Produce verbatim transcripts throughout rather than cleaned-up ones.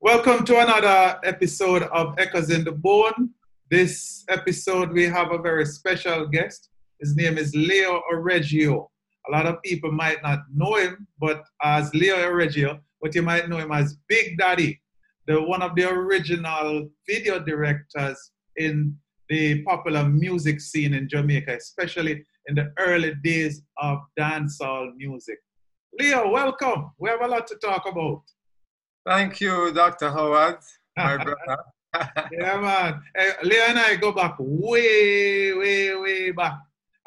Welcome to another episode of Echoes in the Bone. This episode we have a very special guest. His name is Leo Oregio. A lot of people might not know him but as Leo Oregio, but you might know him as Big Daddy, the one of the original video directors in the popular music scene in Jamaica, especially in the early days of dancehall music. Leo, welcome. We have a lot to talk about. Thank you, Doctor Howard, my brother. Yeah, man. Hey, Leo and I go back way, way, way back.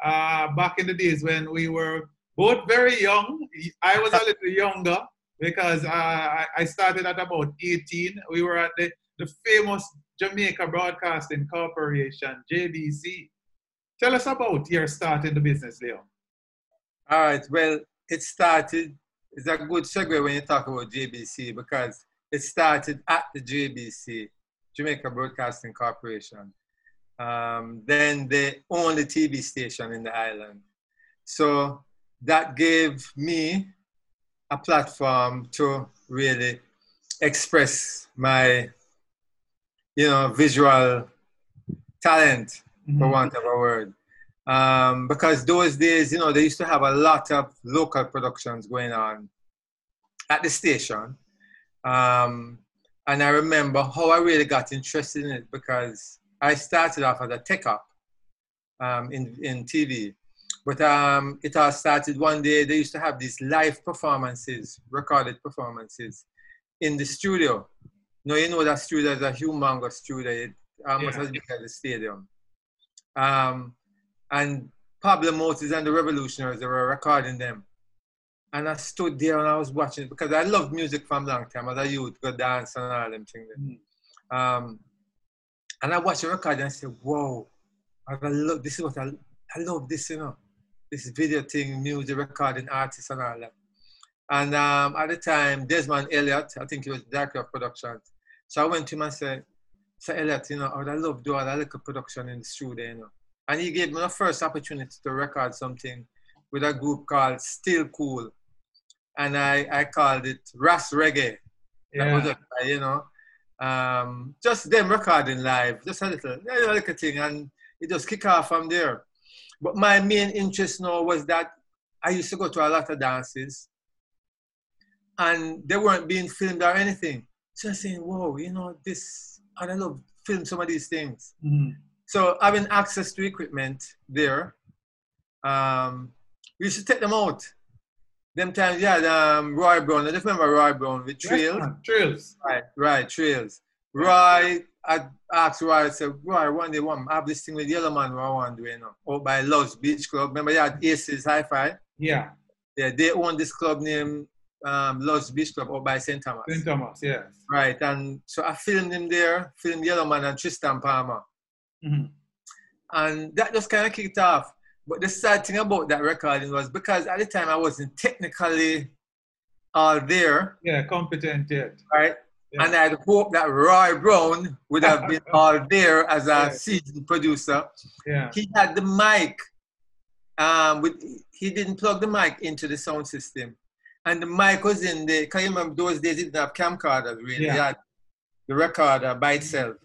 Uh, back in the days when we were both very young. I was a little younger because uh, I started at about eighteen. We were at the, the famous Jamaica Broadcasting Corporation, J B C. Tell us about your start in the business, Leo. All right. Well, it started. It's a good segue when you talk about J B C because it started at the J B C, Jamaica Broadcasting Corporation. Um, then the only T V station in the island. So that gave me a platform to really express my, you know, visual talent, mm-hmm. for want of a word. Um, because those days, you know, they used to have a lot of local productions going on at the station. Um, and I remember how I really got interested in it because I started off as a tech up um, in, in T V. But um, it all started one day. They used to have these live performances, recorded performances in the studio. Now, you know that studio is a humongous studio. It's almost as big as the stadium. Um, And Pablo Moses and the Revolutionaries, they were recording them. And I stood there and I was watching it because I loved music from a long time. As a youth, go dance and all them things. Mm. Um, and I watched the record and I said, whoa, I love, this is what I, I love this, you know, this video thing, music, recording, artists and all that. And um, at the time, Desmond Elliott, I think he was director of production. So I went to him and said, Sir Elliott, you know, I would love doing a little production in the studio, you know. And he gave me the first opportunity to record something with a group called Still Cool. And I, I called it Ras Reggae. Yeah. That was a, you know, um, just them recording live, just a little, a little thing. And it just kicked off from there. But my main interest now was that I used to go to a lot of dances and they weren't being filmed or anything. So I'm saying, whoa, you know, this, I don't know, film some of these things. Mm-hmm. So having access to equipment there, um, we used to take them out. Them times, yeah, the, um, Roy Brown. I just remember Roy Brown with Trails. Yes, Trails. Right, right, Trails. Roy, I asked Roy, I said, Roy, one day, one, I have this thing with Yellow Man, what I want to do, you know, out by Lloyd's Beach Club. Remember, they had ACES Hi Fi? Yeah. Yeah, they own this club named um, Lloyd's Beach Club out by Saint Thomas. Saint Thomas, yes. Right, and so I filmed him there, filmed Yellow Man and Tristan Palmer. Mm-hmm. And that just kind of kicked off. But the sad thing about that recording was because at the time I wasn't technically all there. Yeah, competent yet. Right? Yeah. And I'd hoped that Roy Brown would have been all there as a yeah. seasoned producer. Yeah. He had the mic. Um, with He didn't plug the mic into the sound system. And the mic was in the, can you remember those days it didn't have camcorders really. Yeah. It had the recorder by itself.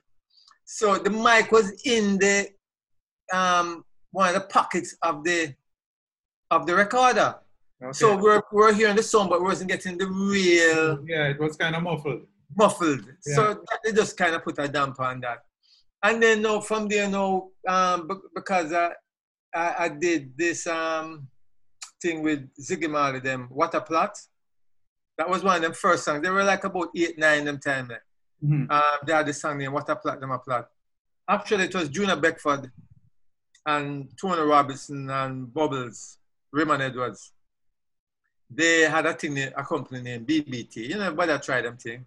So the mic was in the um, one of the pockets of the of the recorder. Okay. So we're we're hearing the song, but we wasn't getting the real. Yeah, it was kind of muffled. Muffled. Yeah. So that, they just kind of put a damper on that. And then no, from there no, um, because I, I I did this um thing with Ziggy Marley them. What a Plot. That was one of them first songs. They were like about eight, nine them time. Like. Mm-hmm. Um, they had the song name, What a Plot, Them a Plot. Actually, it was Juna Beckford and Tony Robinson and Bubbles, Raymond Edwards. They had a thing, a company named B B T. You know, everybody tried them thing.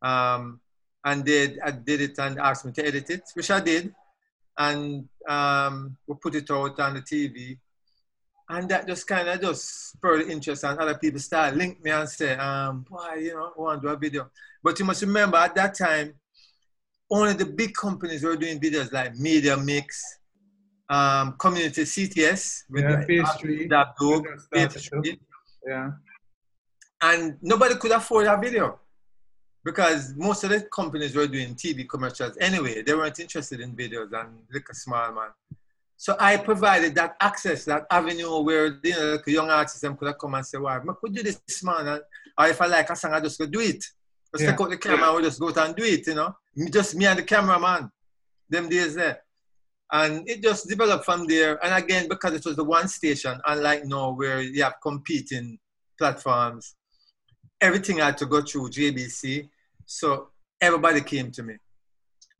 Um, and they I did it and asked me to edit it, which I did. And um, we put it out on the T V. And that just kind of just spurred interest and other people started link me and say, um, boy, you know, I want to do a video. But you must remember at that time, only the big companies were doing videos like Media Mix, um, Community C T S, with yeah, pastry, that dog, pastry. Yeah. And nobody could afford a video. because most of the companies were doing T V commercials anyway. They weren't interested in videos and like a small man. So I provided that access, that avenue where, you know, like young artists them could come and say, well, I could do this, man. And, or if I like a song, I just go do it. Just yeah. take out the camera and we just go out and do it, you know. Just me and the cameraman, them days there. And it just developed from there. And again, because it was the one station, unlike now where you have competing platforms, everything had to go through J B C. So everybody came to me.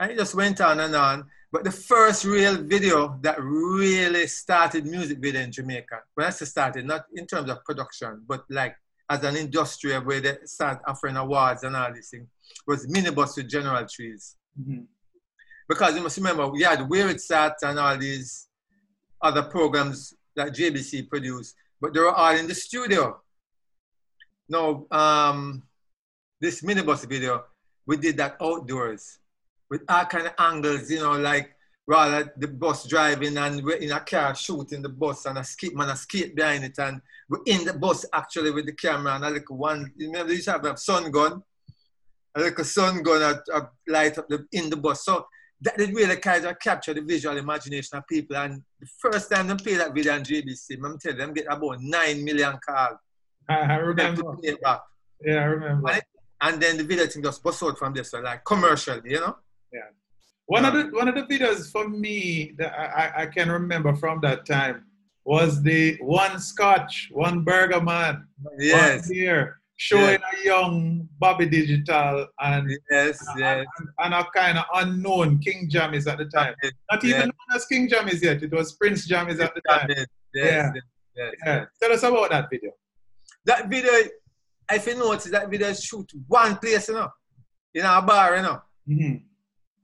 And it just went on and on. But the first real video that really started music video in Jamaica, when I say started, not in terms of production, but like as an industry where they start offering awards and all these things, was Minibus to General Trees. Mm-hmm. Because you must remember, we had Weird Sats and all these other programs that J B C produced, but they were all in the studio. Now, um, this Minibus video, we did that outdoors, with all kind of angles, you know, like rather the bus driving and we're in a car shooting the bus and a skate man, a skate behind it, and we're in the bus actually with the camera and I like one, you remember they used to have a sun gun, I like a sun gun, a, a light up the, in the bus. So that did really kind of capture the visual imagination of people. And the first time they played that video on J B C, I'm telling them, get about nine million calls. I, I remember. Yeah, I remember. And, it, and then the video thing just bust out from this, so like commercially, you know? Yeah. One um, of the one of the videos for me that I, I can remember from that time was the one Scotch, one Burger Man, yes. one beer, showing yes. a young Bobby Digital and, yes, and, yes. and, and a kind of unknown King Jammies at the time. Not even yes. known as King Jammies yet. It was Prince Jammies at the time. Yes, yeah. Yes, yes, yeah. Yes. Tell us about that video. That video, if you notice, that video is shoot one place, you know, in a bar, you know. Mm-hmm.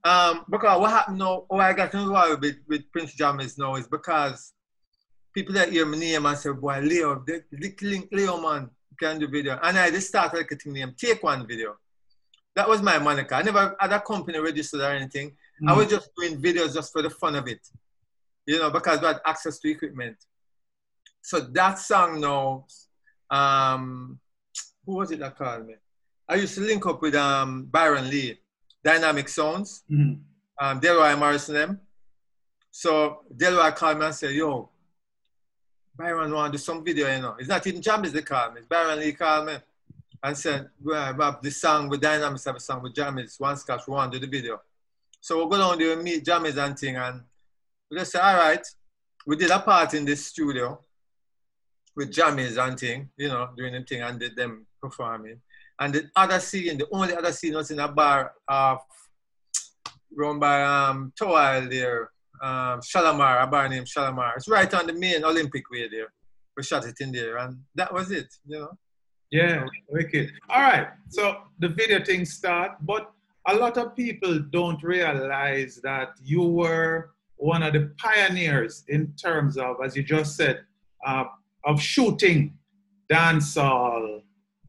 Um, because what happened now, oh, I got involved with, with Prince Jammies now is because people that hear my name and say, boy, Leo, the, the link Leo Man can do video. And I just started like a thing named Take One Video. That was my moniker. I never had a company registered or anything. Mm-hmm. I was just doing videos just for the fun of it, you know, because we had access to equipment. So that song now, um, who was it that called me? I used to link up with um, Byron Lee. Dynamic Sounds, mm-hmm. um, Delroy Morrison them. So Delroy called me and said, yo, Byron want to do some video, you know. It's not even Jammies they call me. Byron Lee called me and said, well, Bob, this song with Dynamics, have a song with Jammies, one Scotch, we want to do the video. So we'll go down there and meet Jammies and thing, and we just said, all right, we did a part in this studio with Jammies and thing, you know, doing them thing and did them performing. And the other scene, the only other scene was in a bar uh, run by um, Toil there, um, Shalamar, a bar named Shalamar. It's right on the main Olympic way there. We shot it in there and that was it, you know? Yeah, wicked. All right, so the video thing start, but a lot of people don't realize that you were one of the pioneers in terms of, as you just said, uh, of shooting dancehall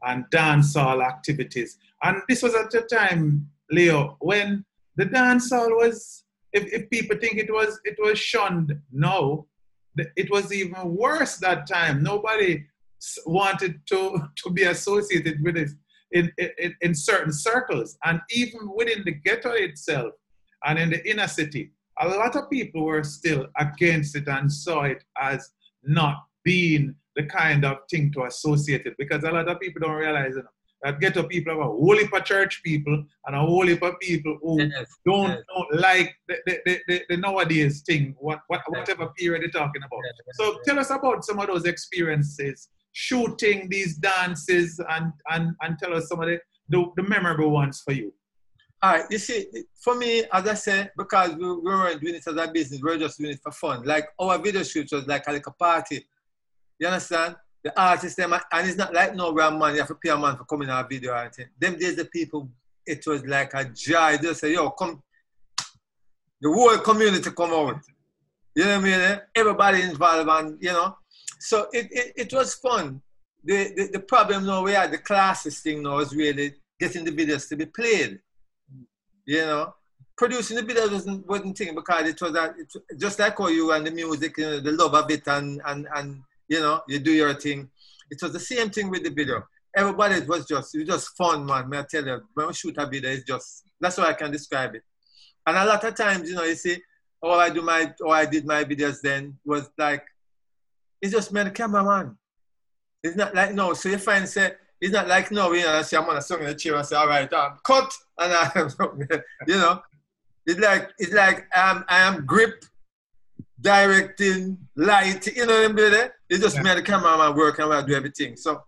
and dancehall activities. And this was at a time, Leo, when the dancehall was, if, if people think it was it was shunned, no. It was even worse that time. Nobody wanted to, to be associated with it in, in, in certain circles. And even within the ghetto itself and in the inner city, a lot of people were still against it and saw it as not being the kind of thing to associate it, because a lot of people don't realize it, that ghetto people have a whole heap of church people and a whole heap of people who yes, don't, yes. don't like the, the, the, the nowadays thing, what, what, whatever period they're talking about. Yes, yes, so yes. tell us about some of those experiences, shooting these dances, and, and, and tell us some of the, the, the memorable ones for you. All right, you see, for me, as I said, because we, we weren't doing it as a business, we were just doing it for fun. Like our video shoot was like, like a party. You understand? The artists, them, and it's not like no real man, you have to pay a man for coming on a video or anything. Them days, the people, it was like a joy. They say, yo, come, the whole community come out. You know what I mean? Everybody involved, and you know. So it, it, it was fun. The, the, the problem now, we had the classes thing now, is really getting the videos to be played. You know, producing the videos wasn't, wasn't thing, because it was a, it, just like all you and the music, you know, the love of it, and, and, and, you know, you do your thing. It was the same thing with the video. everybody, it was just, it was just fun, man. May I tell you, when we shoot a video, it's just, that's how I can describe it. And a lot of times, you know, you see, oh, I do my, oh, I did my videos then, was like, it's just me, the cameraman. It's not like, no, so your friend said, it's not like, no, you know, I say, I'm on a song in the chair and say, all right, um, cut, and I, you know, it's like, it's like um, I am grip, directing, light, you know what I mean? It's just yeah. me, the cameraman, work, and I do everything. So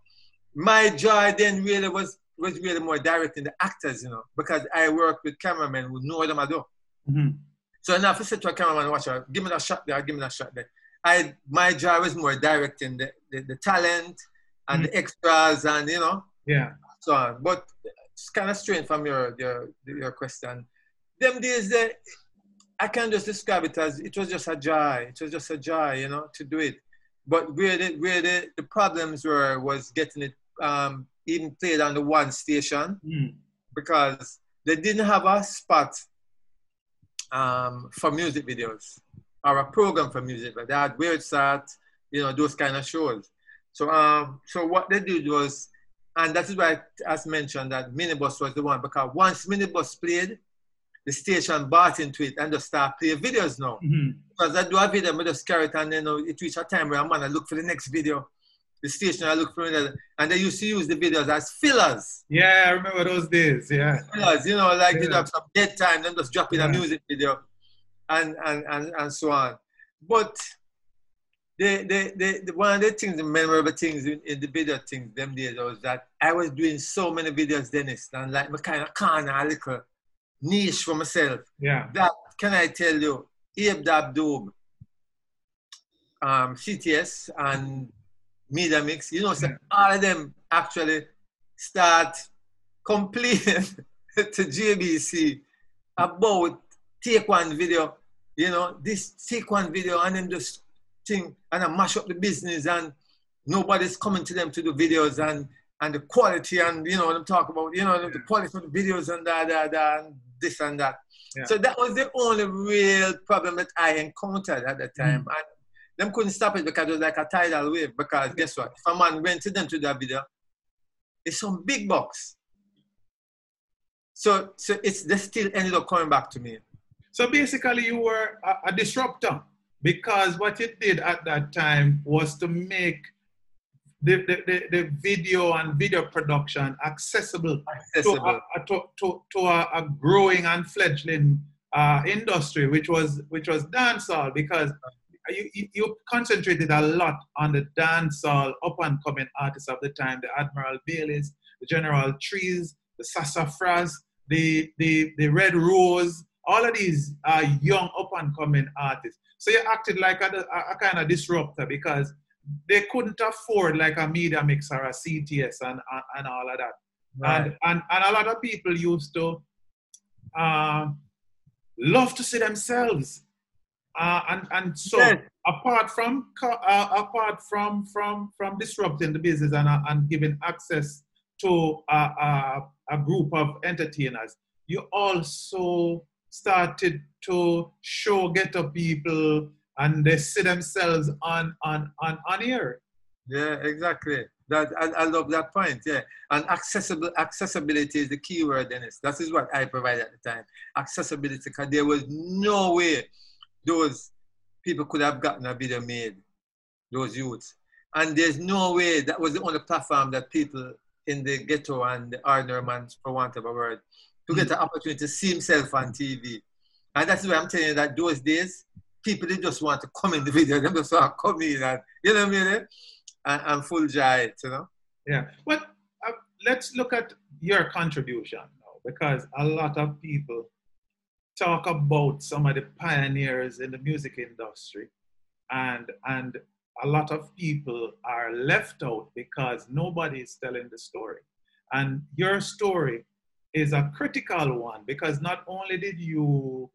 my joy then really was, was really more directing the actors, you know, because I work with cameramen who know what I'm doing. Mm-hmm. So now if I said to a cameraman, watch out, give me that shot there, give me that shot there. I, my job was more directing the, the, the talent and mm-hmm. the extras and, you know. Yeah. So on. But it's kind of strange from your, your, your question. Them days, uh, I can just describe it as, it was just a joy. It was just a joy, you know, to do it. But where the, where the, the problems were was getting it um, even played on the one station mm. because they didn't have a spot um, for music videos or a program for music. But they had Weird Sats, you know, those kind of shows. So, um, so what they did was, and that is why I mentioned that Minibus was the one, because once Minibus played, the station bought into it and just start playing videos now. Mm-hmm. Because I do a video, I just carry it and then you know, it reached a time where I'm gonna look for the next video. The station, I look for another. And they used to use the videos as fillers. Yeah, I remember those days, yeah. Fillers, you know, like yeah. you have some dead time, then just drop in yeah. a music video and, and, and, and so on. But the, the, the, the, one of the things, the memorable things in, in the video things, them days, was that I was doing so many videos, Dennis, and like my kind of corner, little niche for myself. Yeah. That, can I tell you, Abe Dabdoob, um, C T S and Media Mix, you know, so yeah. all of them actually start complaining to J B C about take one video, you know, this take one video and then just thing, and I mash up the business and nobody's coming to them to do videos and, and the quality and, you know, what I'm talking about, you know, yeah. the quality of the videos and da, da, da, and this and that. Yeah. So that was the only real problem that I encountered at the time. Mm. And them couldn't stop it because it was like a tidal wave. Because yeah. guess what? If a man went to them to that video, it's some big bucks. So, so it's, they still ended up coming back to me. So basically you were a, a disruptor, because what you did at that time was to make The, the, the video and video production accessible, accessible. to, a, to, to, to a, a growing and fledgling uh, industry, which was which was dancehall, because you, you concentrated a lot on the dancehall up-and-coming artists of the time, the Admiral Baileys, the General Trees, the Sassafras, the, the, the Red Rose, all of these are young up-and-coming artists. So you acted like a, a, a kind of disruptor, because they couldn't afford like a Media Mix or a C T S and, and, and all of that. Right. And, and, and a lot of people used to uh, love to see themselves. Uh, and, and so yes. apart from uh, apart from, from, from disrupting the business and, uh, and giving access to a, a, a group of entertainers, you also started to show ghetto people and they see themselves on on on on air. Yeah, exactly. That I, I love that point. Yeah, and accessible accessibility is the key word, Dennis. That is what I provided at the time. Accessibility, because there was no way those people could have gotten a video made. Those youths, and there's no way that was the only platform that people in the ghetto and the ordinary man, for want of a word, to get mm. the opportunity to see himself on T V. And that's why I'm telling you that those days, people, they just want to come in the video. They just want to come in and, you know what I mean? And, and full jive, you know? Yeah. But uh, let's look at your contribution now, because a lot of people talk about some of the pioneers in the music industry, and, and a lot of people are left out because nobody is telling the story. And your story is a critical one, because not only did you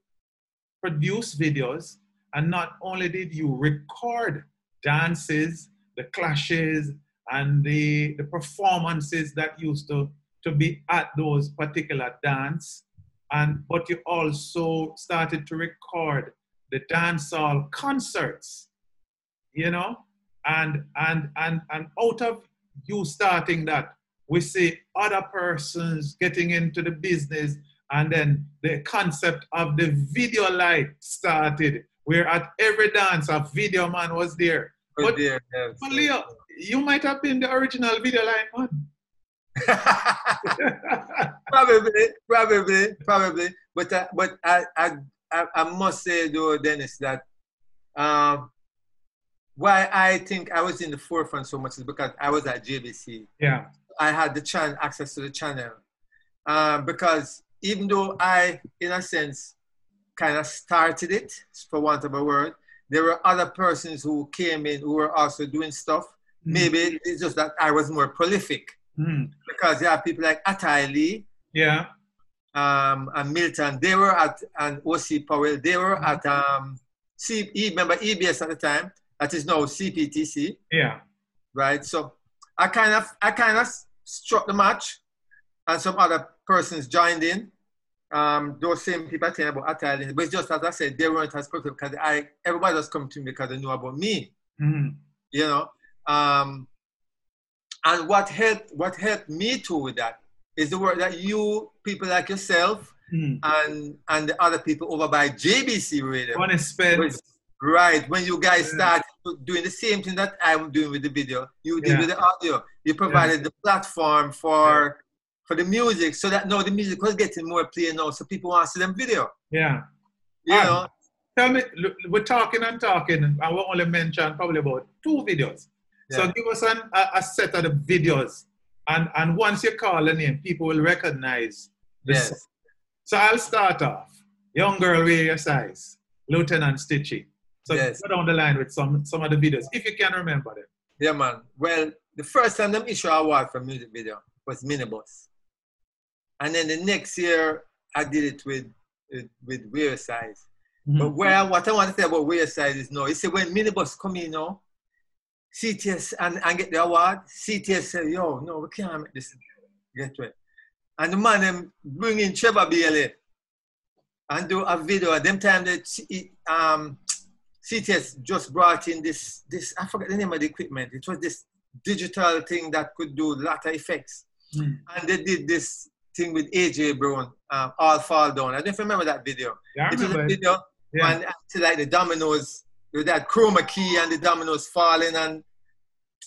produce videos, and not only did you record dances, the clashes, and the, the performances that used to, to be at those particular dance, and but you also started to record the dancehall concerts, you know? And, and, and, and out of you starting that we see other persons getting into the business, and then the concept of the video light started, where at every dance a video man was there. Oh, but, dear, yes. But Leo, you might have been the original video light man. probably, probably, probably. But I, but I, I, I must say though, Dennis, that um, why I think I was in the forefront so much is because I was at J B C. Yeah, I had the channel access to the channel uh, because even though I, in a sense, kind of started it, for want of a word, there were other persons who came in who were also doing stuff. Mm. Maybe it's just that I was more prolific. Mm. Because there are people like Atai Lee, yeah, um, and Milton. They were at, and O C Powell. They were mm-hmm. at, um, C, remember E B S at the time. That is now C P T C. Yeah, right. So I kind of, I kind of struck the match, and some other persons joined in. Um, those same people telling about Atai Lee, but it's just as I said, they weren't as perfect because I, everybody was coming to me because they knew about me. Mm-hmm. You know. Um, And what helped, what helped me too with that is the work that you, people like yourself, mm. and and the other people over by J B C Radio. Right. When you guys yeah. started doing the same thing that I'm doing with the video, you did yeah. with the audio. You provided yeah. the platform for yeah. for the music, so that no, the music was getting more play now, so people want to see them video. Yeah. You um, know. Tell me, look, we're talking and talking, and I will only mention probably about two videos. Yeah. So give us an, a, a set of the videos, and, and once you call the name, people will recognize the yes. song. So I'll start off. Young girl, wear your size. Lieutenant Stitchy. So yes. go down the line with some, some of the videos, if you can remember them. Yeah, man. Well, the first time them issue an award for music video was Minibus. And then the next year, I did it with, with, with Wear Your Size. Mm-hmm. But where, what I want to say about Wear Your Size is, no, you see, when Minibus come in now, C T S and, and get the award, C T S said, yo, no, we can't make this get to it. And the man them bring in Trevor Bailey and do a video. At them time that um, C T S just brought in this, this, I forget the name of the equipment. It was this digital thing that could do a lot of effects. Mm. And they did this thing with A J Brown, um, All Fall Down. I don't know if you remember that video. Yeah, it was a video yeah. and actually like the dominoes, with that chroma key and the dominoes falling and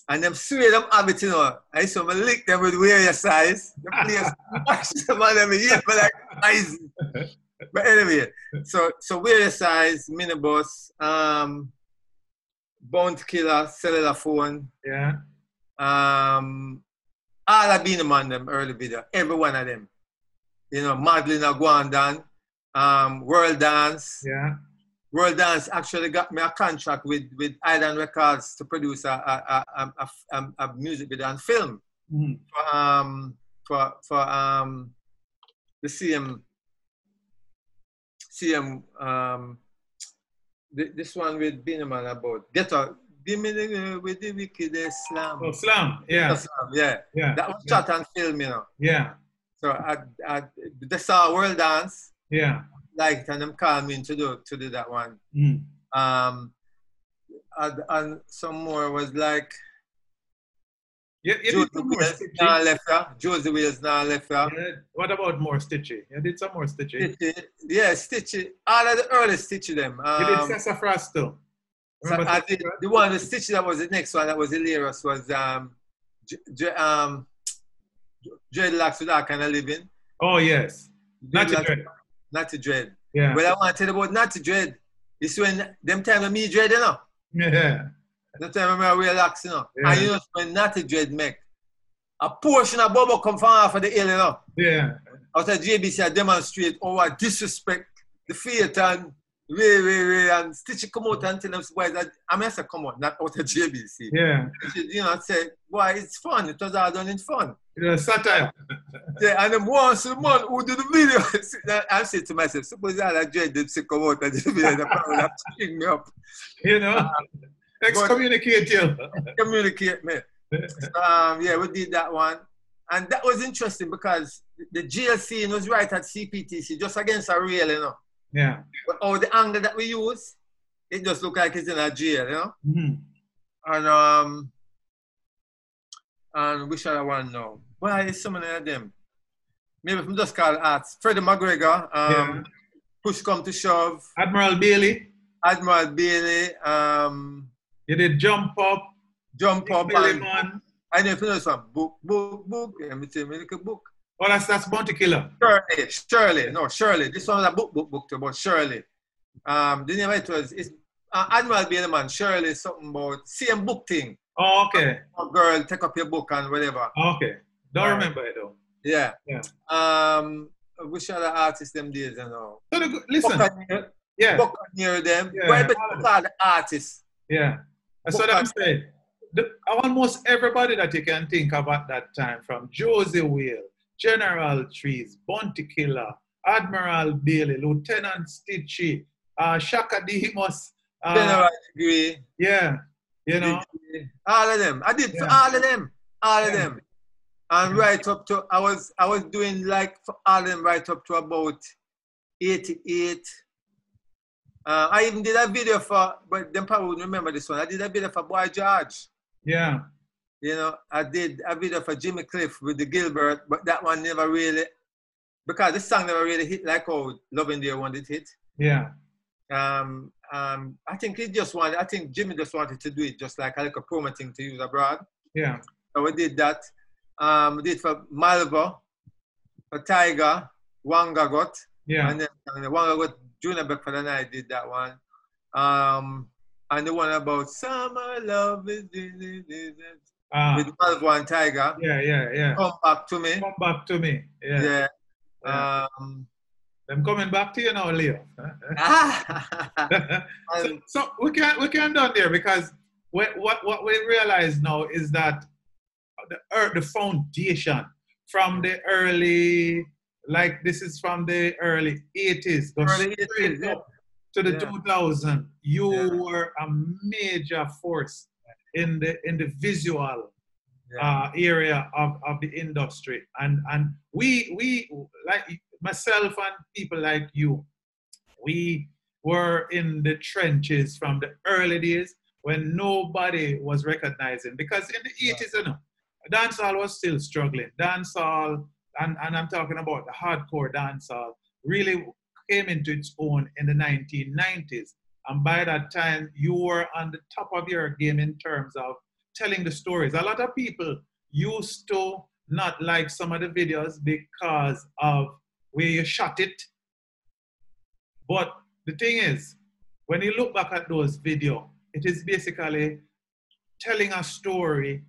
and them sway them habit, you know. I used to lick them with Wear Your Size. The players smashed them on them ears, but like eyes. But anyway, so so Wear Your Size, Minibus, um, Bounty Killer, Cellular Phone. Yeah. Um, all I've been among them early video, every one of them. You know, Madeline Aguandan, um, World Dance. Yeah. World Dance actually got me a contract with, with Island Records to produce a, a, a, a, a, a music video and film mm-hmm. for, um, for, for um, the C M, C M um, th- this one with Bineman about Ghetto, give me the, with the wicked slam. Oh, slam, yeah. Slam, yeah. yeah. That was shot yeah. and film, you know. Yeah. So I, I, they saw World Dance. Yeah. Liked and them called me to do to do that one. Mm. Um, and, and some more was like yeah, Josie Wheels now left her. Josie Wheels now left her. Yeah. What about more Stitchy? You did some more Stitchy. Stitchy. Yeah, Stitchy. All of the early Stitchy them. Um, you did Sassafras too. I did, the one with Stitchy that was the next one that was hilarious was um, J- J- um Dreadlocks Without Kind of Living. Oh yes. Not to Dread. Not to Dread. Yeah. But I want to tell you about Not to Dread. It's when them time of me dread, you know. Yeah. Them time when I relax, you know. Yeah. And you know when Not to Dread make a portion of Bobo come from off of the hill, you know. Yeah. After J B C I demonstrate how I disrespect the theater and way, way, way. And Stitchy come out and tell them boys that I mean I said come on, not out of J B C. Yeah. Stitchy, you know, say, boy, it's fun. It was all done in fun. Yeah, satire. Yeah, and then once a month who do the video. I say to myself, suppose I dread them sick of water, the video the power have to pick me up. You know. Um, excommunicate you. Communicate me. Um, yeah, we did that one. And that was interesting because the jail scene was right at C P T C, just against a rail, you know. Yeah. But all the angle that we use, it just looked like it's in a jail, you know? Mm-hmm. And um And which other one now? Why is so many of them? Maybe if I'm just call arts. Freddie McGregor, um, yeah. Push Come to Shove. Admiral Bailey. Admiral Bailey. Um, you did Jump Up. Jump Up. And, I know if you know some book, book, book. Let me tell you, look at book. Oh, that's, that's Bounty Killer. Shirley, Shirley. No, Shirley. This one is a book, book, book too, but Shirley. Um, the name of it was, it's, uh, Admiral Bailey, man, Shirley, something about, same book thing. Oh, okay. Oh, girl, take up your book and whatever. Okay. Don't um, remember it though. Yeah. Yeah. Um, which other artists them days, you know? So the, listen. Buccaneer, yeah. Buccaneer them. Yeah. Where are the artists? Yeah. That's Buccaneer. What I'm saying. The, almost everybody that you can think of at that time, from Josie Whale, General Trees, Bounty Killer, Admiral Bailey, Lieutenant Stitchy, uh, Shaka Demus, uh, General Degree. Yeah. You know? All of them. I did yeah. all of them. All of yeah. them. And yeah. right up to, I was I was doing like for all of them right up to about eighty-eight. Uh, I even did a video for, but them probably wouldn't remember this one. I did a video for Boy George. Yeah. You know, I did a video for Jimmy Cliff with the Gilbert, but that one never really, because this song never really hit like how Love in the Air one did hit. Yeah. Um, um, I think he just wanted, I think Jimmy just wanted to do it just like a little promo thing to use abroad. Yeah. So we did that. Um, we did for Malvo, for Tiger, Wanga Got. Yeah. And then and the Wanga Got, Juna Beckford and I did that one. Um, and the one about Summer Love is ah. with Malvo and Tiger. Yeah, yeah, yeah. Come Back to Me. Come Back to Me. Yeah. Yeah. yeah. Um, I'm coming back to you now, Leo. so, so we can we can down there because we, what what we realize now is that the earth, the foundation from the early, like this is from the early eighties, early eighties yeah. to the yeah. two thousand. You yeah. were a major force in the in the visual yeah. uh, area of, of the industry, and and we we like. Myself and people like you, we were in the trenches from the early days when nobody was recognizing. Because in the yeah. eighties, you know, dancehall was still struggling. Dancehall, and, and I'm talking about the hardcore dancehall, really came into its own in the nineteen nineties. And by that time, you were on the top of your game in terms of telling the stories. A lot of people used to not like some of the videos because of where you shot it. But the thing is, when you look back at those videos, it is basically telling a story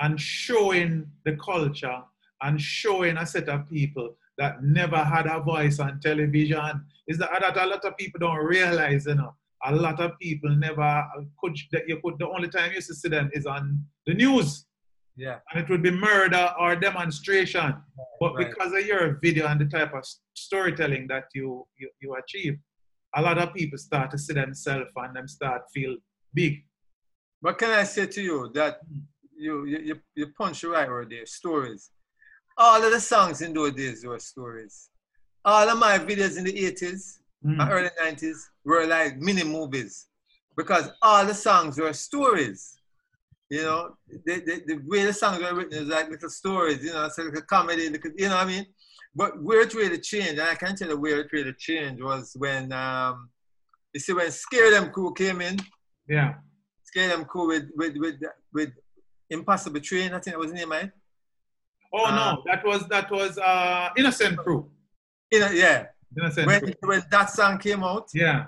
and showing the culture and showing a set of people that never had a voice on television. Is that a lot of people don't realize, you know, a lot of people never could, that you could, the only time you used to see them is on the news. Yeah. And it would be murder or demonstration. Right, but right. because of your video and the type of storytelling that you, you, you achieve, a lot of people start to see themselves and them start feel big. But can I say to you that you, you, you punch right over there, stories. All of the songs in those days were stories. All of my videos in the eighties mm. and early nineties were like mini movies because all the songs were stories. You know, the, the, the way the songs were written is like little stories, you know, it's like a comedy, little, you know what I mean? But where it really changed, and I can tell you where it really changed was when, um, you see, when Scare Them Crew came in. Yeah. Scare Them Crew with, with, with, with Impossible Train, I think that was the name, right? Oh, um, no, that was, that was uh, Innocent Crew. You know, yeah. Innocent when, Crew. When that song came out. Yeah.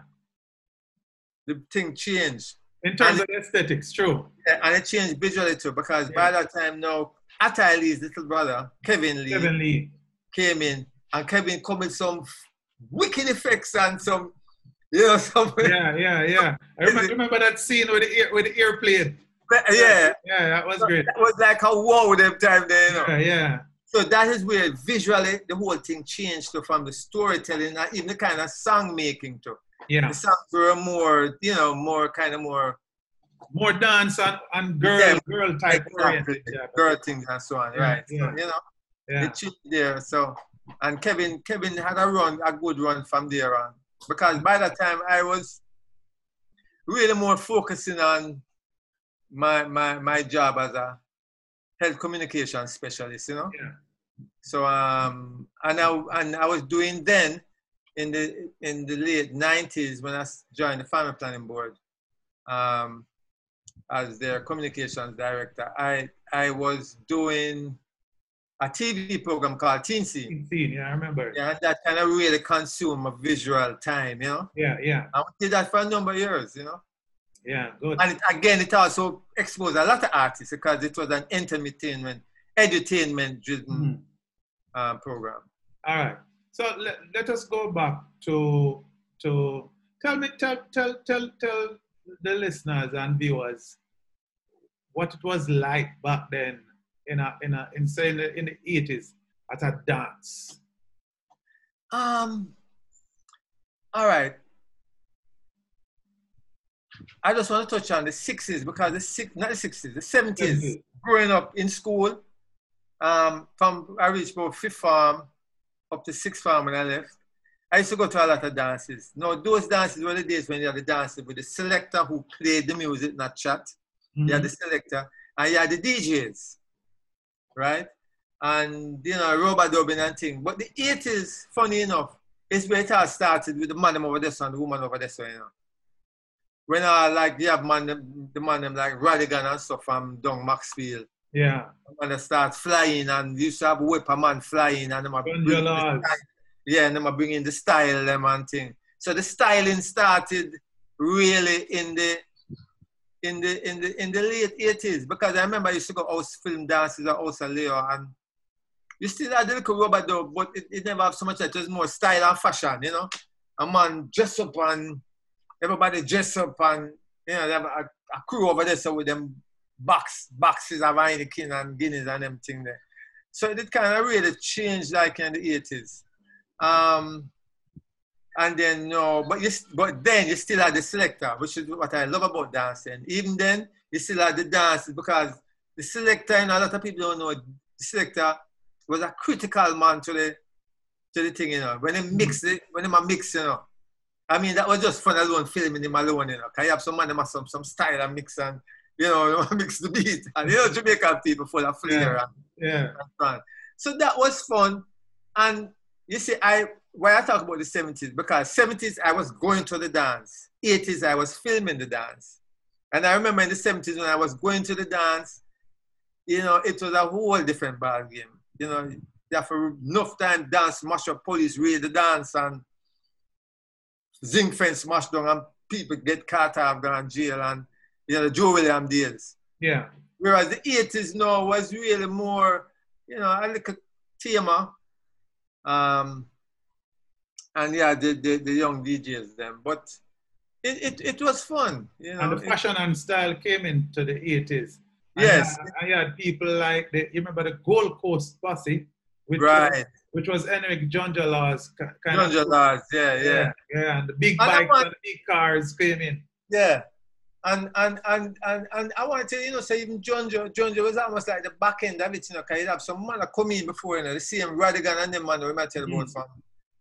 The thing changed. In terms and of it, aesthetics, true. Yeah, and it changed visually too, because yeah. by that time now, Attai Lee's little brother, Kevin Lee, Kevin Lee, came in, and Kevin come with some wicked effects and some, you know, some... Yeah, yeah, yeah. I remember, remember that scene with the, with the airplane. But, yeah. Yeah, that was so great. That was like a wow them time there, you know. Yeah, yeah. So that is where visually the whole thing changed too, from the storytelling and even the kind of song making too. Yeah. The songs were more, you know, more kind of more... More dance and, and girl, yeah, girl type. Exactly. Yeah. Girl things and so on, yeah, right. Yeah. So, you know, yeah. They changed there. So, and Kevin, Kevin had a run, a good run from there on. Because by that time I was really more focusing on my, my, my job as a health communication specialist, you know. Yeah. So um, and I and I was doing then in the in the late nineties when I joined the Family Planning Board um, as their communications director. I I was doing a T V program called Teen Scene. Teen Scene, yeah, I remember. Yeah, that kind of really consumed my visual time, you know. Yeah, yeah. I did that for a number of years, you know. Yeah, good. And it, again, it also exposed a lot of artists because it was an entertainment, edutainment-driven mm-hmm. uh, program. All right. So let, let us go back to to tell me, tell tell tell tell the listeners and viewers what it was like back then in a in a in say in the eighties at a dance. Um. All right. I just want to touch on the sixties because the six, not the sixties, the seventies. Mm-hmm. Growing up in school, um, from I reached both fifth form up to sixth form when I left. I used to go to a lot of dances. Now those dances were the days when you had the dances with the selector who played the music, not chat. Mm-hmm. You had the selector and you had the D Js, right? And you know, robot dubbing and thing. But the eighties, funny enough, is where it all started with the man over this and the woman over this one, you know. When I like, you have man, the man them like Radigan and stuff from Down Maxfield. Yeah. And they start flying and used to have whip a man flying and them are bringing the yeah, and them are bringing the style them and thing. So the styling started really in the in the in the in the late eighties because I remember I used to go house film dances at House of Leo and you still had the little rubber though, but it, it never have so much. It was more style and fashion, you know. A man dress up and everybody dress up and, you know, they have a, a crew over there so with them box, boxes of Heineken and Guinness and them thing there. So it kind of really changed like in the eighties. Um, and then, no, but you, but then you still had the selector, which is what I love about dancing. Even then, you still had the dances because the selector, and you know, a lot of people don't know, the selector was a critical man to the, to the thing, you know. When they mix it, when they mix, you know, I mean, that was just fun alone, filming him alone, you know. Cause you have some man them have some, some style and mix and, you know, mix the beat. And you know, Jamaican people full of flair yeah. and, yeah. and fun. So that was fun. And you see, I, when I talk about the seventies, because seventies, I was going to the dance. eighties, I was filming the dance. And I remember in the seventies when I was going to the dance, you know, it was a whole different ball game. You know, you have enough time dance, mash up police, raid the dance and zinc fence smashed down and people get caught off gone jail and, you know, the Joe William deals. Yeah. Whereas the eighties now was really more, you know, a little tamer. Um, and yeah, the, the, the young D Js then. But it, it, it was fun, you know. And the fashion it, and style came into the eighties. And yes. I, I had people like, the, you remember the Gold Coast Posse? Which right. Was, which was anyway, John Jala's kind of. John Jala's, yeah, yeah, yeah, yeah. And the big and bikes want, and the big cars came in. Yeah, and and and and, and I want to tell you, you know, so even John Jala, John Jala was almost like the back end of it, you know, because you have some man that come in before, you know, the same Radigan and them man we might tell mm. about from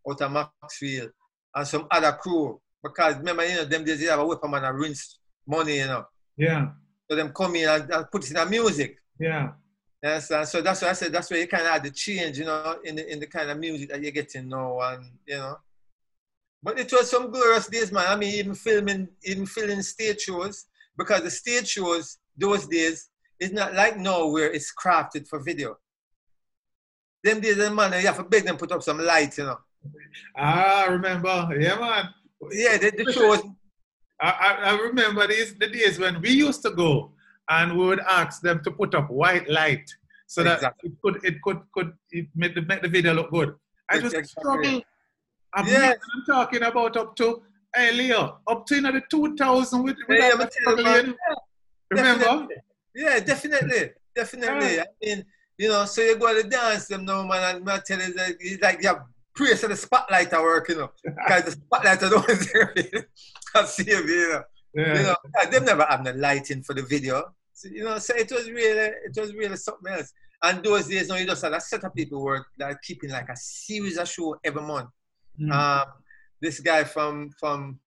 out of Maxfield and some other crew, because remember, you know, them days they have a weapon man and rinse money, you know. Yeah. So them come in and, and put it in the music. Yeah. Yes, and so that's why I said that's where you kind of had the change, you know, in the, in the kind of music that you're getting now, and you know, but it was some glorious days, man. I mean, even filming, even filming stage shows, because the stage shows those days is not like now where it's crafted for video. Them days, man, you have to beg them put up some lights, you know. Ah, I remember, yeah, man. Yeah, the, the shows. I I remember these the days when we used to go. And we would ask them to put up white light so that exactly. it could it could could it make the make the video look good. I just exactly. struggle. I'm, yes. I'm talking about up to hey Leo, up to you know, the two thousand with, with yeah, yeah. Remember? Definitely. Yeah, definitely, definitely. Yeah. I mean, you know, so you go to the dance them now, man, and man tell you that it's like you have praise to the spotlight at work, you know, because the spotlight are the ones that can see you, you know. Yeah. You know, they never have the lighting for the video. So, you know, so it was really, it was really something else. And those days, you know, you just had a set of people were like keeping like a series of shows every month. Mm-hmm. Um, this guy from from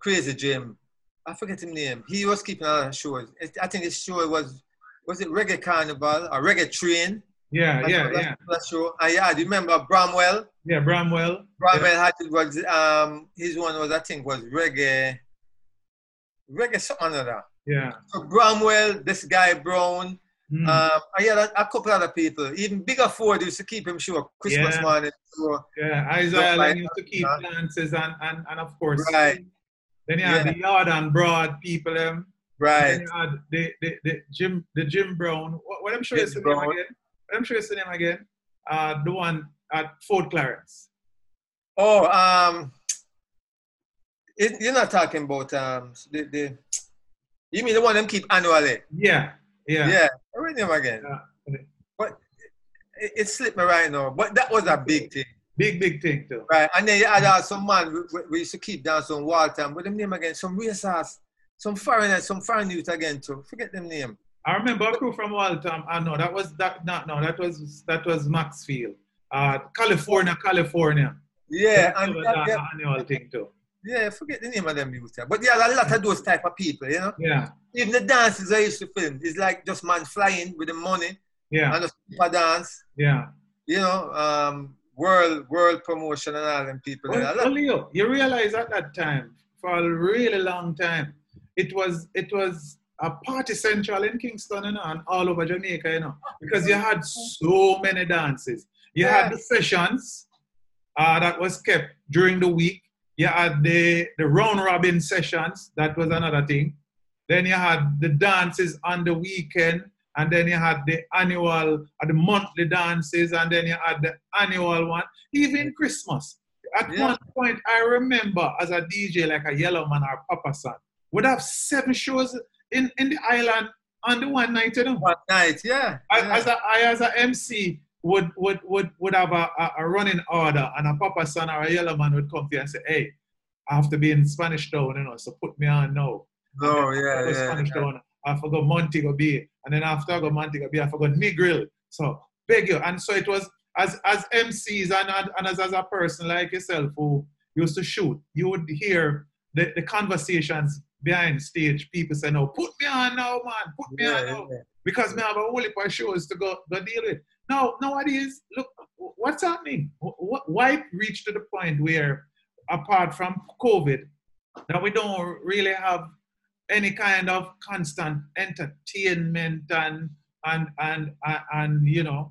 Crazy Jim, I forget his name. He was keeping a lot of shows. It, I think his show was was it Reggae Carnival or Reggae Train? Yeah, that's yeah, what, that's, yeah. That's true. And yeah, do you remember Bramwell? Yeah, Bramwell. Bramwell yeah. had it was um his one was I think was reggae, reggae something like that. Yeah. So Bramwell, this guy Brown, mm. um, and yeah, that, a couple other people. Even Bigger Ford used to keep him sure Christmas yeah. morning. Sure. Yeah, Isaiah like used to keep that. Dances and, and and of course. Right. Then you had yeah. the Yard and Broad people. Um, right. Then you had the the the Jim the Jim Brown. What, what I'm sure is the name again. I'm sure it's the name again. Uh, the one at Fort Clarence. Oh, um, it, you're not talking about um the, the you mean the one them keep annually? Yeah, yeah, yeah. I read them again. Uh, but it, it slipped me right now. But that was a big thing. Big big thing too. Right, and then you had uh, some man we, we used to keep down some wall time. But them name again? Some racers, some foreigners, some foreign youth again too. Forget them name. I remember a crew from Waltham. I uh, no, that was that. Not no, that was that was Maxfield, uh, California, California. Yeah, that and was that, an annual thing too. Yeah, forget the name of them music. But yeah, a lot of those type of people, you know. Yeah. Even the dances I used to film, it's like just man flying with the money. Yeah. And the super dance. Yeah. You know, um, world world promotion and all them people. Well, well, Leo, you realize at that time, for a really long time, it was it was. a party central in Kingston, you know, and all over Jamaica, you know, because you had so many dances. You yeah. had the sessions uh, that was kept during the week. You had the, the round robin sessions, that was another thing. Then you had the dances on the weekend, and then you had the annual, uh, the monthly dances, and then you had the annual one, even Christmas. At yeah. one point, I remember as a D J, like a Yellow Man or Papa San, would have seven shows In, in the island on the one night, you know. One night, yeah. I, yeah. As a I as a M C would would would, would have a, a, a running order, and a Papa Son or a Yellow Man would come to you and say, "Hey, I have to be in Spanish Town, you know, so put me on now." Oh yeah, I yeah. Spanish yeah. Town. I forgot Montego Bay, and then after I got Montego Bay, I forgot Negril. So beg you, and so it was as as M Cs and and as, as a person like yourself who used to shoot, you would hear the, the conversations behind stage, people say, "No, put me on now, man, put me yeah, on now. Yeah. Because yeah. me have a whole heap of shows to go, go deal with." Now, nowadays, look, what's happening? Why it reached to the point where, apart from COVID, that we don't really have any kind of constant entertainment and, and, and, and, and you know,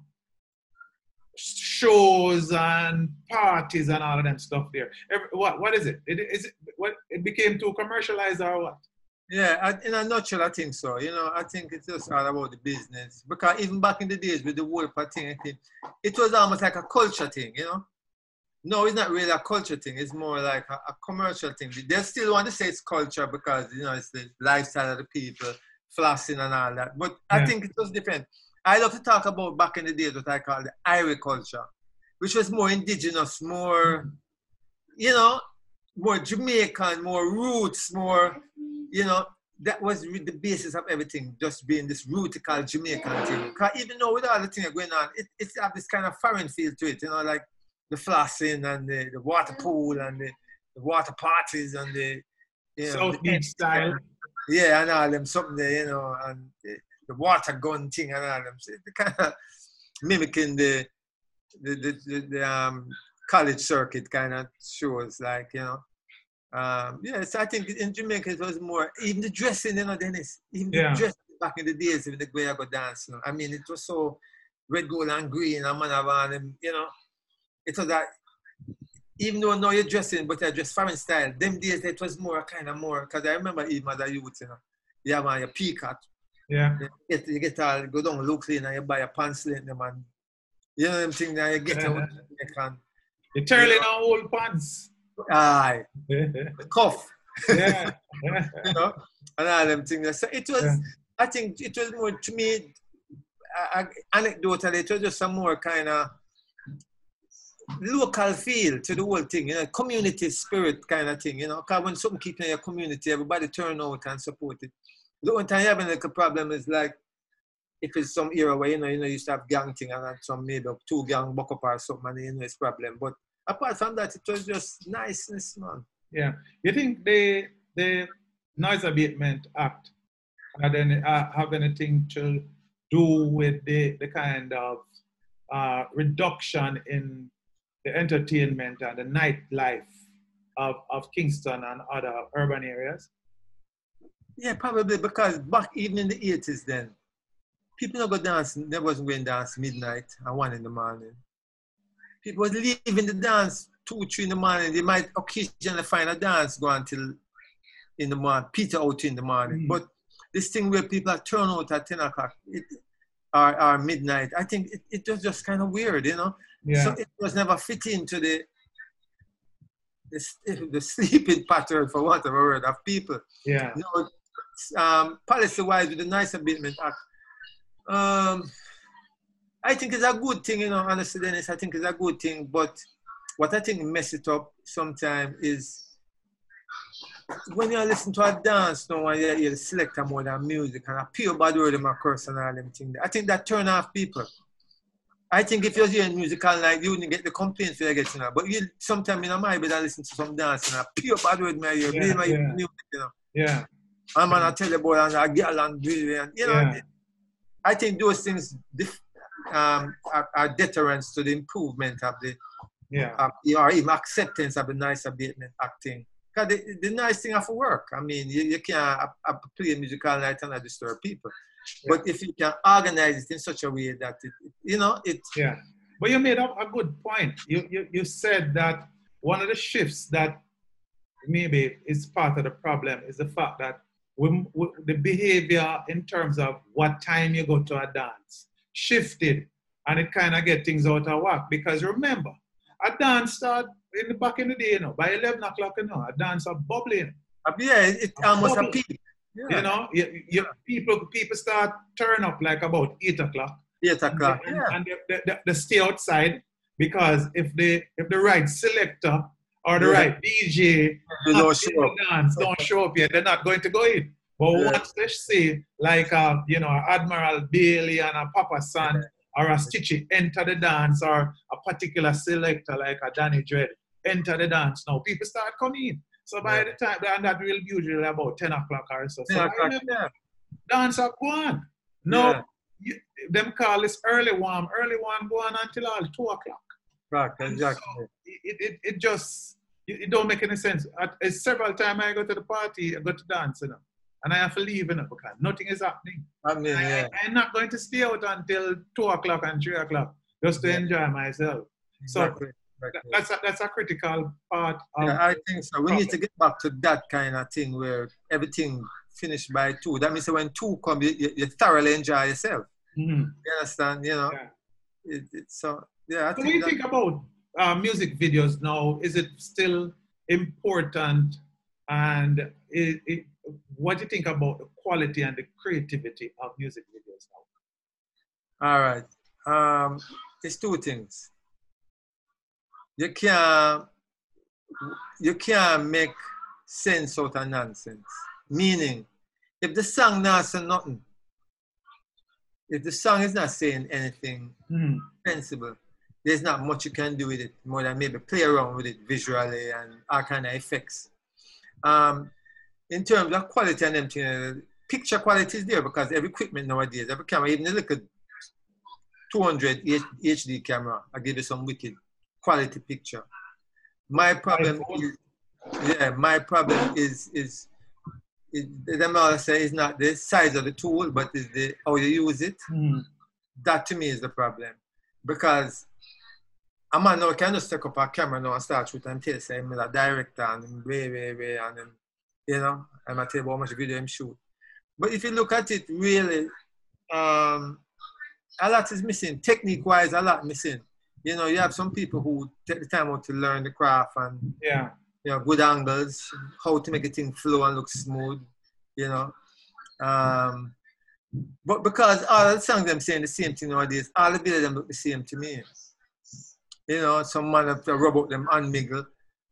shows and parties and all of them stuff there. Every, what what is it? It is it what it became too commercialized or what? Yeah, I, in a nutshell, I think so. You know, I think it's just all about the business, because even back in the days with the whole thing, I think it was almost like a culture thing. You know, no, it's not really a culture thing. It's more like a, a commercial thing. They still want to say it's culture because you know it's the lifestyle of the people, flossing and all that. But yeah. I think it was different. I love to talk about back in the days what I call the Irish culture, which was more indigenous, more, you know, more Jamaican, more roots, more, you know, that was the basis of everything, just being this rootical Jamaican thing. Because even though with all the things going on, it, it have this kind of foreign feel to it, you know, like the flossing and the, the water pool and the, the water parties and the, you know. South Beach style. Yeah, and all them something there, you know, and it, the water gun thing and all them, they kind of mimicking the the, the, the, the um, college circuit kind of shows, like, you know. Um, yeah, so I think in Jamaica it was more, even the dressing, you know, Dennis, even yeah. the dressing back in the days, even the way I go dance, you know. I mean, it was so red, gold, and green, and man around them, you know. It was that, even though now you're dressing, but you're dressed foreign style, them days it was more, kind of more, because I remember even as a youth, you know, you have on your peacock. Yeah. You get, you get all, go down, look clean, and you buy a pants link them, and you know them thing that you get yeah. out. You can. You're turning on old pants. Aye. The cuff. Yeah. You know, and all them things. So it was, yeah. I think it was more, to me, uh, anecdotally, it was just some more kind of local feel to the whole thing, you know, community spirit kind of thing, you know, because when something keeps in your community, everybody turn out and support it. The only time you have like a problem is like if it's some era where you know you know you used to have gang thing and some maybe two gang buck up or something, and you know it's problem. But apart from that, it was just niceness, man. Yeah. You think the the Noise Abatement Act had any uh, have anything to do with the, the kind of uh, reduction in the entertainment and the nightlife of, of Kingston and other urban areas? Yeah, probably, because back even in the eighties then, people don't go dancing. They wasn't going to dance midnight and one in the morning. People was leaving the dance two, three in the morning. They might occasionally find a dance go until in the morning, peter out in the morning. Mm. But this thing where people are turned out at ten o'clock or, or midnight, I think it, it was just kind of weird, you know? Yeah. So it was never fitting to the, the, the sleeping pattern, for want of a word, of people. Yeah. You know, um, policy-wise, with the Nice Amendment Act, um, I think it's a good thing, you know, honestly, Dennis, I think it's a good thing, but what I think mess it up sometimes is when you listen to a dance now and you, you select a more than music and a pure bad word in my curse and all them things, I think that turn off people. I think if you're hearing music all night, you wouldn't get the complaints you're getting out. But you sometimes in my bed I listen to some dance and a pure bad word, man, you're yeah, my yeah. music, you know. Yeah. I'm gonna tell you about a girl and brilliant, you know. Yeah. I think those things um, are, are deterrents to the improvement of the yeah of, or even acceptance of the Nice Abatement acting. The, the nice thing of work, I mean, you, you can uh, uh, play musical night and not disturb people. Yeah. But if you can organize it in such a way that, it, you know, it... Yeah, but you made up a good point. You, you, you said that one of the shifts that maybe is part of the problem is the fact that we, we, the behavior in terms of what time you go to a dance shifted, and it kind of get things out of whack. Because remember, a dance started in the back in the day, you know, by eleven o'clock, you know, a dance are bubbling. Yeah, it's almost a peak. Yeah. You know, you, you, yeah. people people start turn up like about eight o'clock. eight o'clock, yeah. And they, they, they, they stay outside because if, they, if the right selector or the yeah. right D J don't show up. Dance, don't show up yet, they're not going to go in. But yeah. once they see, like, uh, you know, Admiral Bailey and a Papa San yeah. or a Stitchy enter the dance, or a particular selector like a Danny Dread enter the dance now, people start coming in. So by yeah. the time, and that will usually about ten o'clock or so. So I remember, yeah. dance are gone. No, yeah. you, them call this early warm, early warm go on until all two o'clock. Right, exactly. So it, it, it just, it, it don't make any sense. At, at several times I go to the party, I go to dance, you know, and I have to leave, you know, because nothing is happening. I mean, I, yeah. I, I'm not going to stay out until two o'clock and three o'clock just to yeah. enjoy myself. Exactly. So exactly. That's, a, that's a critical part of yeah, I think so. We problem. Need to get back to that kind of thing where everything finished by two. That means when two come, you, you thoroughly enjoy yourself. Mm-hmm. You understand? You know? Yeah. It, it, so, yeah. I so think what do you think about uh, music videos now? Is it still important? And it, it, what do you think about the quality and the creativity of music videos now? All right. Um, it's two things. You can't, you can't make sense out of nonsense. Meaning, if the song not saying nothing, if the song is not saying anything mm. sensible, there's not much you can do with it, more than maybe play around with it visually and all kind of effects. Um, in terms of quality and everything, you know, picture quality is there because every equipment nowadays, every camera, even look at two hundred H D camera, I give you some wicked quality picture. My problem is, yeah, my problem is, is, is them all say is not the size of the tool, but is the how you use it. Mm. That to me is the problem. Because a man now can just take up a camera now and start shooting and tell say I'm a director and I'm way, way, way, and I'm, you know, I'm gonna tell you how much video I'm shoot. But if you look at it really, um, a lot is missing. Technique-wise, a lot missing. You know, you have some people who take the time out to learn the craft and, yeah. you know, good angles, how to make a thing flow and look smooth, you know. Um, but because all the songs I'm saying the same thing nowadays, all the videos them look the same to me. You know, some man have to rub out them and mingle,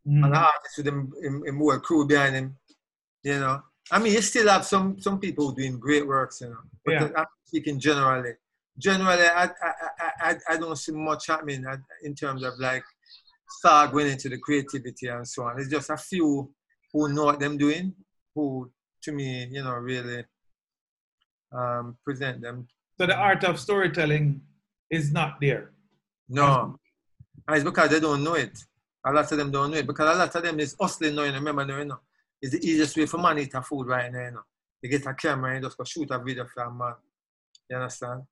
mm-hmm. and the artist with them, him, him whole crew behind him, you know. I mean, you still have some, some people doing great works, you know, but yeah. I'm speaking generally. Generally, I, I, I, I don't see much happening in terms of like start going into the creativity and so on. It's just a few who know what they're doing, who to me, you know, really um, present them So the art of storytelling is not there. No. And it's because they don't know it. A lot of them don't know it. Because a lot of them is hustling now, you know, remember now, you know. It's the easiest way for man to eat a food right now, you know. You get a camera and just go shoot a video for a man. You understand?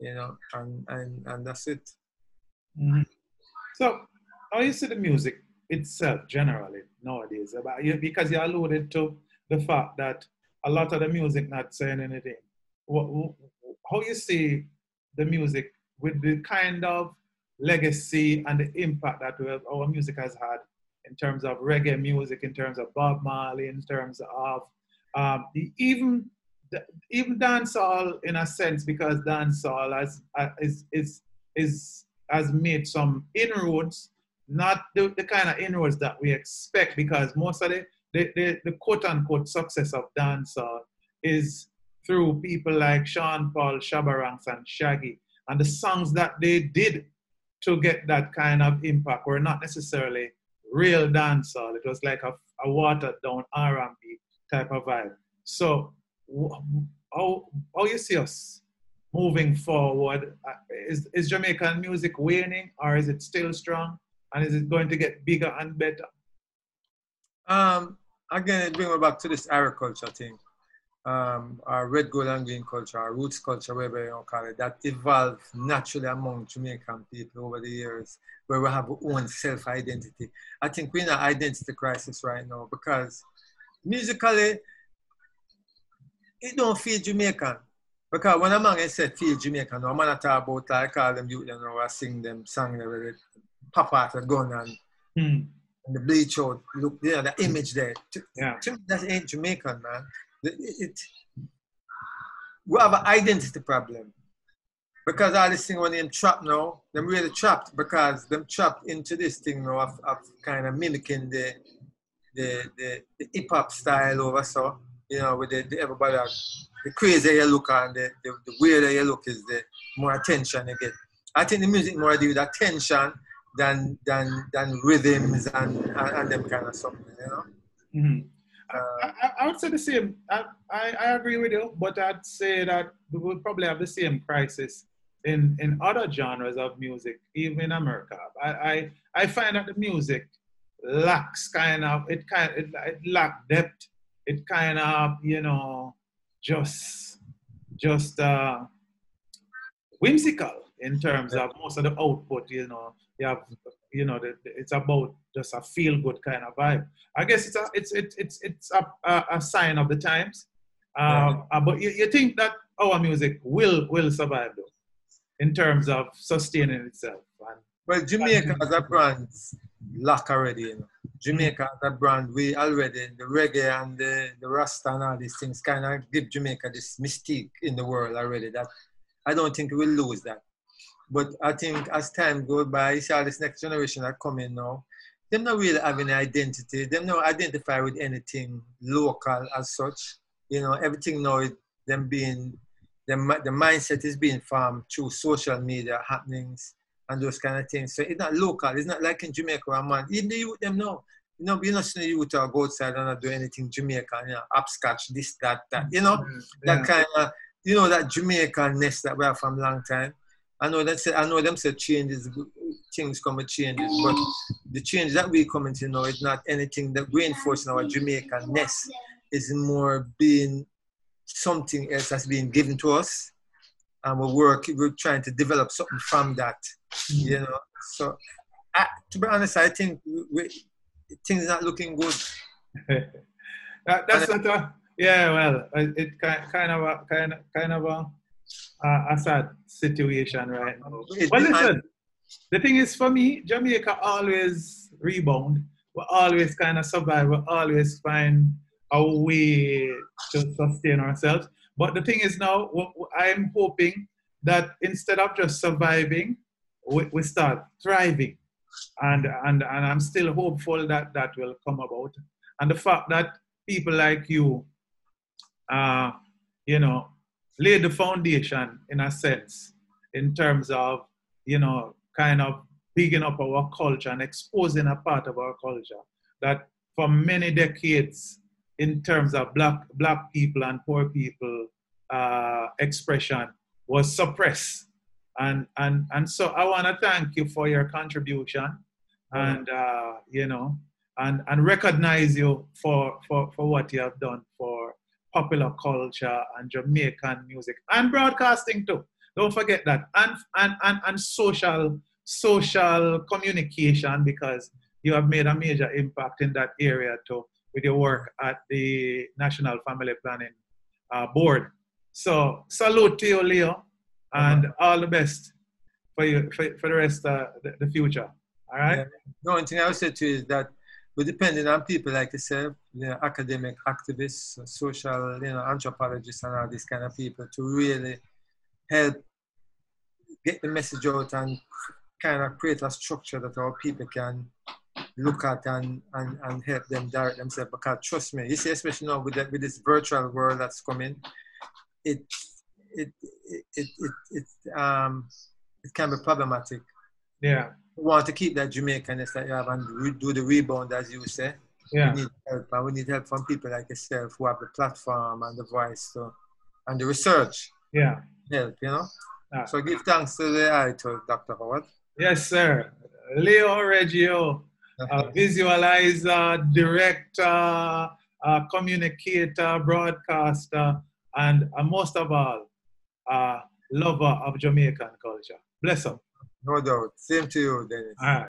You know, and, and, and that's it. Mm-hmm. So, how you see the music itself generally nowadays? About you, because you alluded to the fact that a lot of the music not saying anything. What, how you see the music with the kind of legacy and the impact that we have, our music has had in terms of reggae music, in terms of Bob Marley, in terms of um, the, even the, even dancehall in a sense, because dancehall has, uh, is is is has made some inroads, not the, the kind of inroads that we expect, because most of the the, the, the quote unquote success of dancehall is through people like Sean Paul, Shabaranks, and Shaggy, and the songs that they did to get that kind of impact were not necessarily real dancehall. It was like a, a watered down R and B type of vibe. So how, how you see us moving forward? Is, is Jamaican music waning, or is it still strong? And is it going to get bigger and better? Um, again, it brings me back to this agriculture thing. Um, our red, gold, and green culture, our roots culture, whatever you want to call it, that evolved naturally among Jamaican people over the years, where we have our own self-identity. I think we're in an identity crisis right now, because musically, it don't feel Jamaican. Because when a man says feel Jamaican, I'm not talking about, I call them youth, you know, I sing them, song them, pop out a gun and, mm. and the bleach out, look, you know, the image there. Yeah. That ain't Jamaican, man. It, it, we have an identity problem, because all this thing when them trapped now, them really trapped, because them trapped into this thing now of, of kind of mimicking the the, the, the hip hop style over, so you know, with the, the everybody else, the crazier you look and the, the, the weirder you look is the more attention you get. I think the music more deal with attention than than than rhythms and, and, and them kind of something, you know. Mm-hmm. Uh, I, I would say the same. I, I, I agree with you, but I'd say that we would probably have the same crisis in, in other genres of music, even in America. I, I, I find that the music lacks kind of, it kind it, it lacks depth. It kind of, you know, just, just uh, whimsical in terms of most of the output, you know. You have, you know, it's about just a feel-good kind of vibe. I guess it's a, it's it's it's it's a, a sign of the times. Uh, yeah. But you, you think that our music will will survive though, in terms of sustaining itself. And, well, Jamaica as a brand lack already. You know. Jamaica as a brand, we already the reggae and the the Rasta and all these things kind of give Jamaica this mystique in the world already. That I don't think we'll lose that. But I think as time goes by, you see all this next generation that come in now, they're not really having an identity. They're not identify with anything local as such. You know, everything now, them being, them, the mindset is being formed through social media happenings and those kind of things. So it's not local. It's not like in Jamaica or man. Even the youth, them know. You know, you're not seeing the youth or go outside and not do anything Jamaican, you know, upscotch, this, that, that. You know, mm-hmm. that yeah. kind of, you know, that Jamaican-ness that we have from a long time. I know that I know them said changes, things come with changes, but the change that we come into now is not anything that reinforcing our Jamaican-ness. It's more being something else that's being given to us, and we're working, we're trying to develop something from that, you know. So, I, to be honest, I think we, we, things are not looking good. that, that's not a, yeah. Well, it kind of a, kind of kind of a. Uh, a sad situation right now. Well, listen, the thing is for me, Jamaica always rebound. We always kind of survive. We always find a way to sustain ourselves. But the thing is now, I'm hoping that instead of just surviving, we, we start thriving. And, and, and I'm still hopeful that that will come about. And the fact that people like you, uh, you know, lay the foundation in a sense, in terms of, you know, kind of bigging up our culture and exposing a part of our culture that for many decades, in terms of black black people and poor people uh, expression, was suppressed. And, and, and so I want to thank you for your contribution and, uh, you know, and, and recognize you for, for, for what you have done for popular culture and Jamaican music and broadcasting too. Don't forget that. And, and, and, and social, social communication, because you have made a major impact in that area too with your work at the National Family Planning uh, Board. So salute to you, Leo. And all the best for you for, for the rest of the, the future. All right? Yeah. The only thing I would say to you is that we're depending on people like yourself, you know, academic activists, social, you know, anthropologists and all these kind of people to really help get the message out and kind of create a structure that our people can look at and, and, and help them direct themselves. Because trust me, you see, especially now with, the, with this virtual world that's coming, it It it, it it it um it can be problematic. Yeah. We want to keep that Jamaican-ness that you have and do the rebound, as you say. Yeah. We need help, and we need help from people like yourself who have the platform and the voice, so, and the research. Yeah. Help, you know. Yeah. So give thanks to the editor, Doctor Howard. Yes, sir. Leo Oregio, a visualizer, director, a communicator, broadcaster. And uh, most of all, uh, lover of Jamaican culture. Bless them. No doubt. Same to you, Dennis. All right.